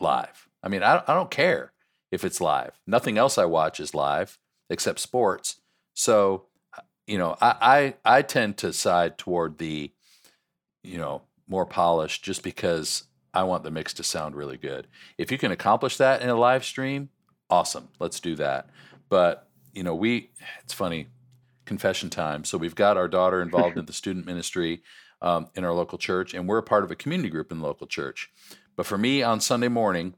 live. I mean, I, I don't care if it's live. Nothing else I watch is live except sports. So you know, I, I I tend to side toward the, you know, more polished just because I want the mix to sound really good. If you can accomplish that in a live stream, awesome. Let's do that. But, you know, we, it's funny, confession time. So we've got our daughter involved in the student ministry um, in our local church, and we're a part of a community group in the local church. But for me on Sunday morning,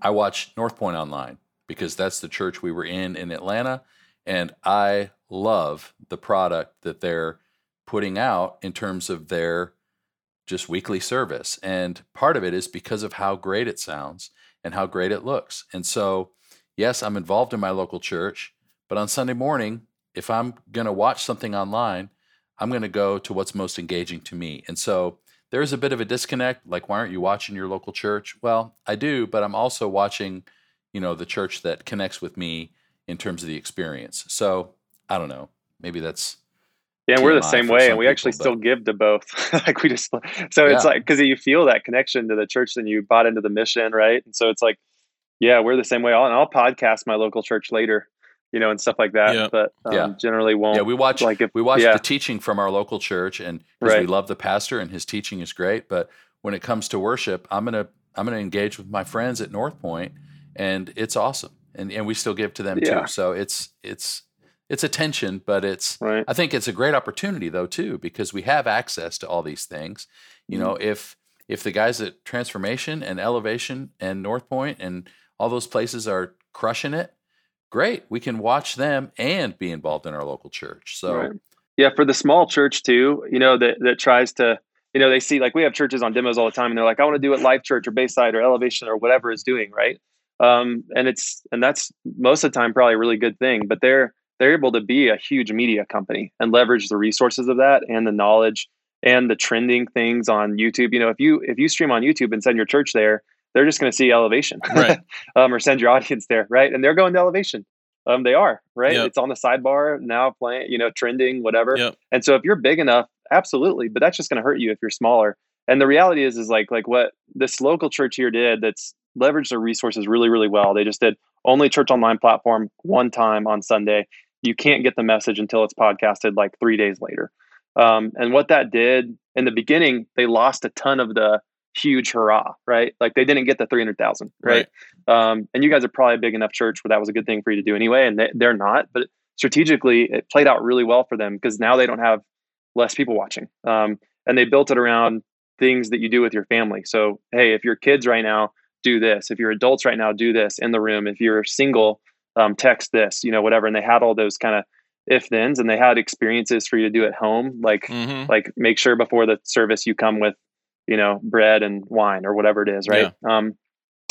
I watch North Point online because that's the church we were in in Atlanta. And I love the product that they're putting out in terms of their just weekly service. And part of it is because of how great it sounds and how great it looks. And so, yes, I'm involved in my local church, but on Sunday morning, if I'm going to watch something online, I'm going to go to what's most engaging to me. And so there's a bit of a disconnect, like, why aren't you watching your local church? Well, I do, but I'm also watching, you know, the church that connects with me in terms of the experience. So I don't know, maybe that's, yeah, and we're the same way, and we people, actually but... still give to both. Like we just, so yeah. It's like, because you feel that connection to the church, and you bought into the mission, right? And so it's like, yeah, we're the same way. I'll, and I'll podcast my local church later, you know, and stuff like that. Yeah. But um, yeah. generally won't. Yeah, we watch like if, we watch yeah. the teaching from our local church, and because right. we love the pastor and his teaching is great. But when it comes to worship, I'm gonna I'm gonna engage with my friends at North Point, and it's awesome, and and we still give to them yeah. too. So it's it's. It's a tension, but it's, right. I think it's a great opportunity though, too, because we have access to all these things. You know, if, if the guys at Transformation and Elevation and North Point and all those places are crushing it, great. We can watch them and be involved in our local church. So right. yeah, for the small church too, you know, that, that tries to, you know, they see, like, we have churches on demos all the time, and they're like, I want to do what Life Church or Bayside or Elevation or whatever is doing. Right. Um, and it's, and that's most of the time probably a really good thing, but they're, they're able to be a huge media company and leverage the resources of that and the knowledge and the trending things on YouTube. You know, if you, if you stream on YouTube and send your church there, they're just going to see Elevation right. um, or send your audience there. Right. And they're going to Elevation. Um, they are right. Yep. It's on the sidebar now, playing, you know, trending, whatever. Yep. And so if you're big enough, absolutely. But that's just going to hurt you if you're smaller. And the reality is, is like, like what this local church here did, that's leveraged their resources really, really well. They just did only church online platform one time on Sunday. You can't get the message until it's podcasted like three days later. Um, and what that did in the beginning, they lost a ton of the huge hurrah, right? Like they didn't get the three hundred thousand, right? right. Um, and you guys are probably a big enough church where that was a good thing for you to do anyway. And they, they're not, but strategically it played out really well for them because now they don't have less people watching. Um, and they built it around things that you do with your family. So, hey, if you're kids right now, do this. If you're adults right now, do this in the room. If you're single, Um, text this, you know, whatever. And they had all those kind of if thens, and they had experiences for you to do at home. Like, mm-hmm. like make sure before the service you come with, you know, bread and wine or whatever it is. Right. Yeah. Um,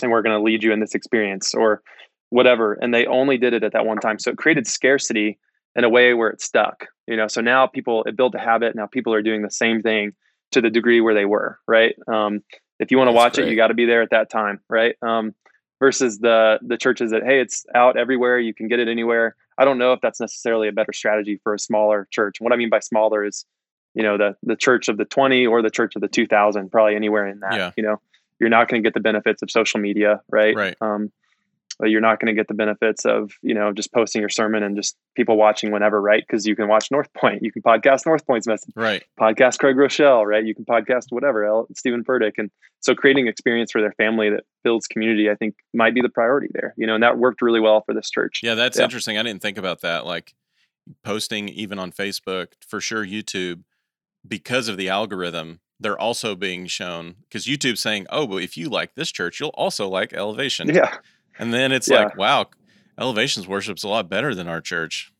and we're going to lead you in this experience or whatever. And they only did it at that one time. So it created scarcity in a way where it stuck, you know? So now people, it built a habit. Now people are doing the same thing to the degree where they were. Right. Um, if you want to watch great. It, you got to be there at that time. Right. Um, versus the the churches that, hey, it's out everywhere, you can get it anywhere. I don't know if that's necessarily a better strategy for a smaller church. And what I mean by smaller is, you know, the the church of the twenty or the church of the two thousand, probably anywhere in that, yeah. you know. You're not going to get the benefits of social media, right? Right. Um, you're not going to get the benefits of, you know, just posting your sermon and just people watching whenever, right? Because you can watch North Point. You can podcast North Point's message. Right. Podcast Craig Rochelle, right? You can podcast whatever, El, Stephen Furtick. And so creating experience for their family that builds community, I think, might be the priority there, you know, and that worked really well for this church. Yeah, that's yeah. interesting. I didn't think about that. Like posting even on Facebook, for sure, YouTube, because of the algorithm, they're also being shown, because YouTube's saying, oh, well, if you like this church, you'll also like Elevation. Yeah. And then it's yeah. like, wow, Elevation's worship's a lot better than our church.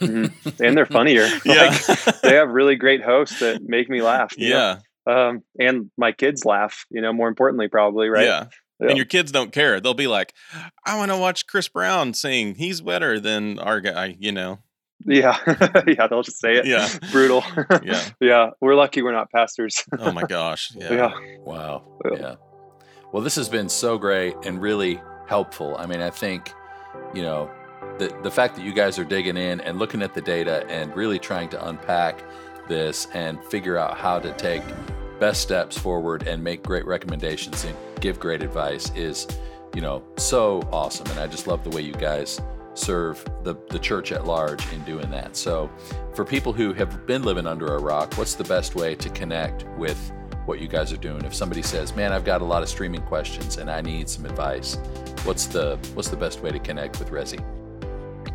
Mm-hmm. And they're funnier. Yeah. Like, they have really great hosts that make me laugh. Yeah. Know? Um, and my kids laugh, you know, more importantly, probably, right? Yeah. yeah. And your kids don't care. They'll be like, I want to watch Chris Brown sing. He's better than our guy, you know? Yeah. yeah. They'll just say it. Yeah. Brutal. yeah. Yeah. We're lucky we're not pastors. Oh my gosh. Yeah. yeah. Wow. Yeah. yeah. Well, this has been so great and really helpful. I mean, I think, you know, the, the fact that you guys are digging in and looking at the data and really trying to unpack this and figure out how to take best steps forward and make great recommendations and give great advice is, you know, so awesome. And I just love the way you guys serve the, the church at large in doing that. So for people who have been living under a rock, what's the best way to connect with what you guys are doing. If somebody says, man, I've got a lot of streaming questions and I need some advice, what's the what's the best way to connect with Resi?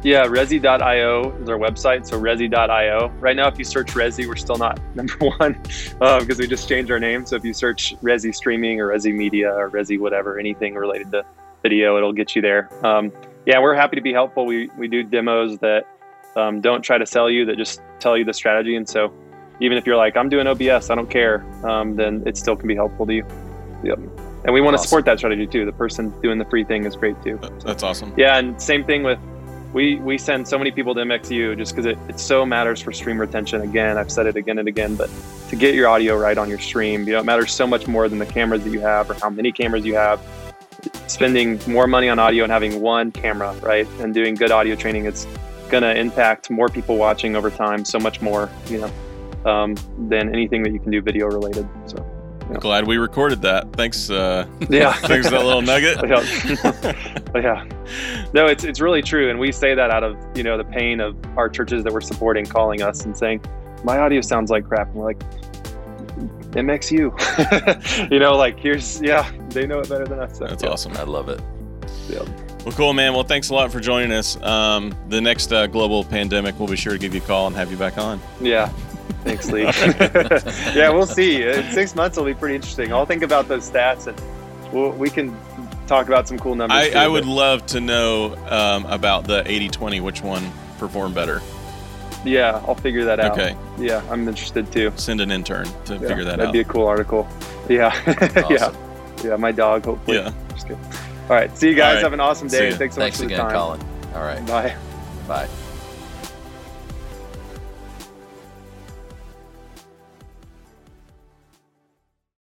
Yeah, resi dot io is our website. So resi dot io. Right now, if you search Resi, we're still not number one uh, because we just changed our name. So if you search Resi Streaming or Resi Media or Resi whatever, anything related to video, it'll get you there. Um, yeah, we're happy to be helpful. We we do demos that um, don't try to sell you, that just tell you the strategy. And so even if you're like, I'm doing O B S, I don't care, um, then it still can be helpful to you. Yep. And we want to awesome. support that strategy too. The person doing the free thing is great too. So, that's awesome. Yeah, and same thing with We we send so many people to M X U just because it, it so matters for stream retention. Again, I've said it again and again, but to get your audio right on your stream, you know, it matters so much more than the cameras that you have or how many cameras you have. Spending more money on audio and having one camera, right, and doing good audio training, it's going to impact more people watching over time, so much more, you know, um, than anything that you can do video related. So. Yeah. Glad we recorded that. Thanks. Uh, yeah. Thanks for that little nugget. Yeah. yeah. No, it's it's really true, and we say that out of you know the pain of our churches that we're supporting calling us and saying, my audio sounds like crap, and we're like, M X U. you know, like here's yeah, they know it better than us. So. That's yeah. awesome. I love it. Yeah. Well, cool, man. Well, thanks a lot for joining us. Um, the next uh, global pandemic, we'll be sure to give you a call and have you back on. Yeah. Thanks, Lee. yeah, we'll see. In six months will be pretty interesting. I'll think about those stats, and we'll, we can talk about some cool numbers. I, too, I would love to know um, about the eighty twenty, which one performed better. Yeah, I'll figure that out. Okay. Yeah, I'm interested too. Send an intern to yeah, figure that that'd out. That'd be a cool article. Yeah. Awesome. yeah. Yeah, my dog, hopefully. Yeah. Just kidding. All right. See you guys. Right. Have an awesome day. Thanks so much Thanks for again, the time. Colin. All right. Bye. Bye.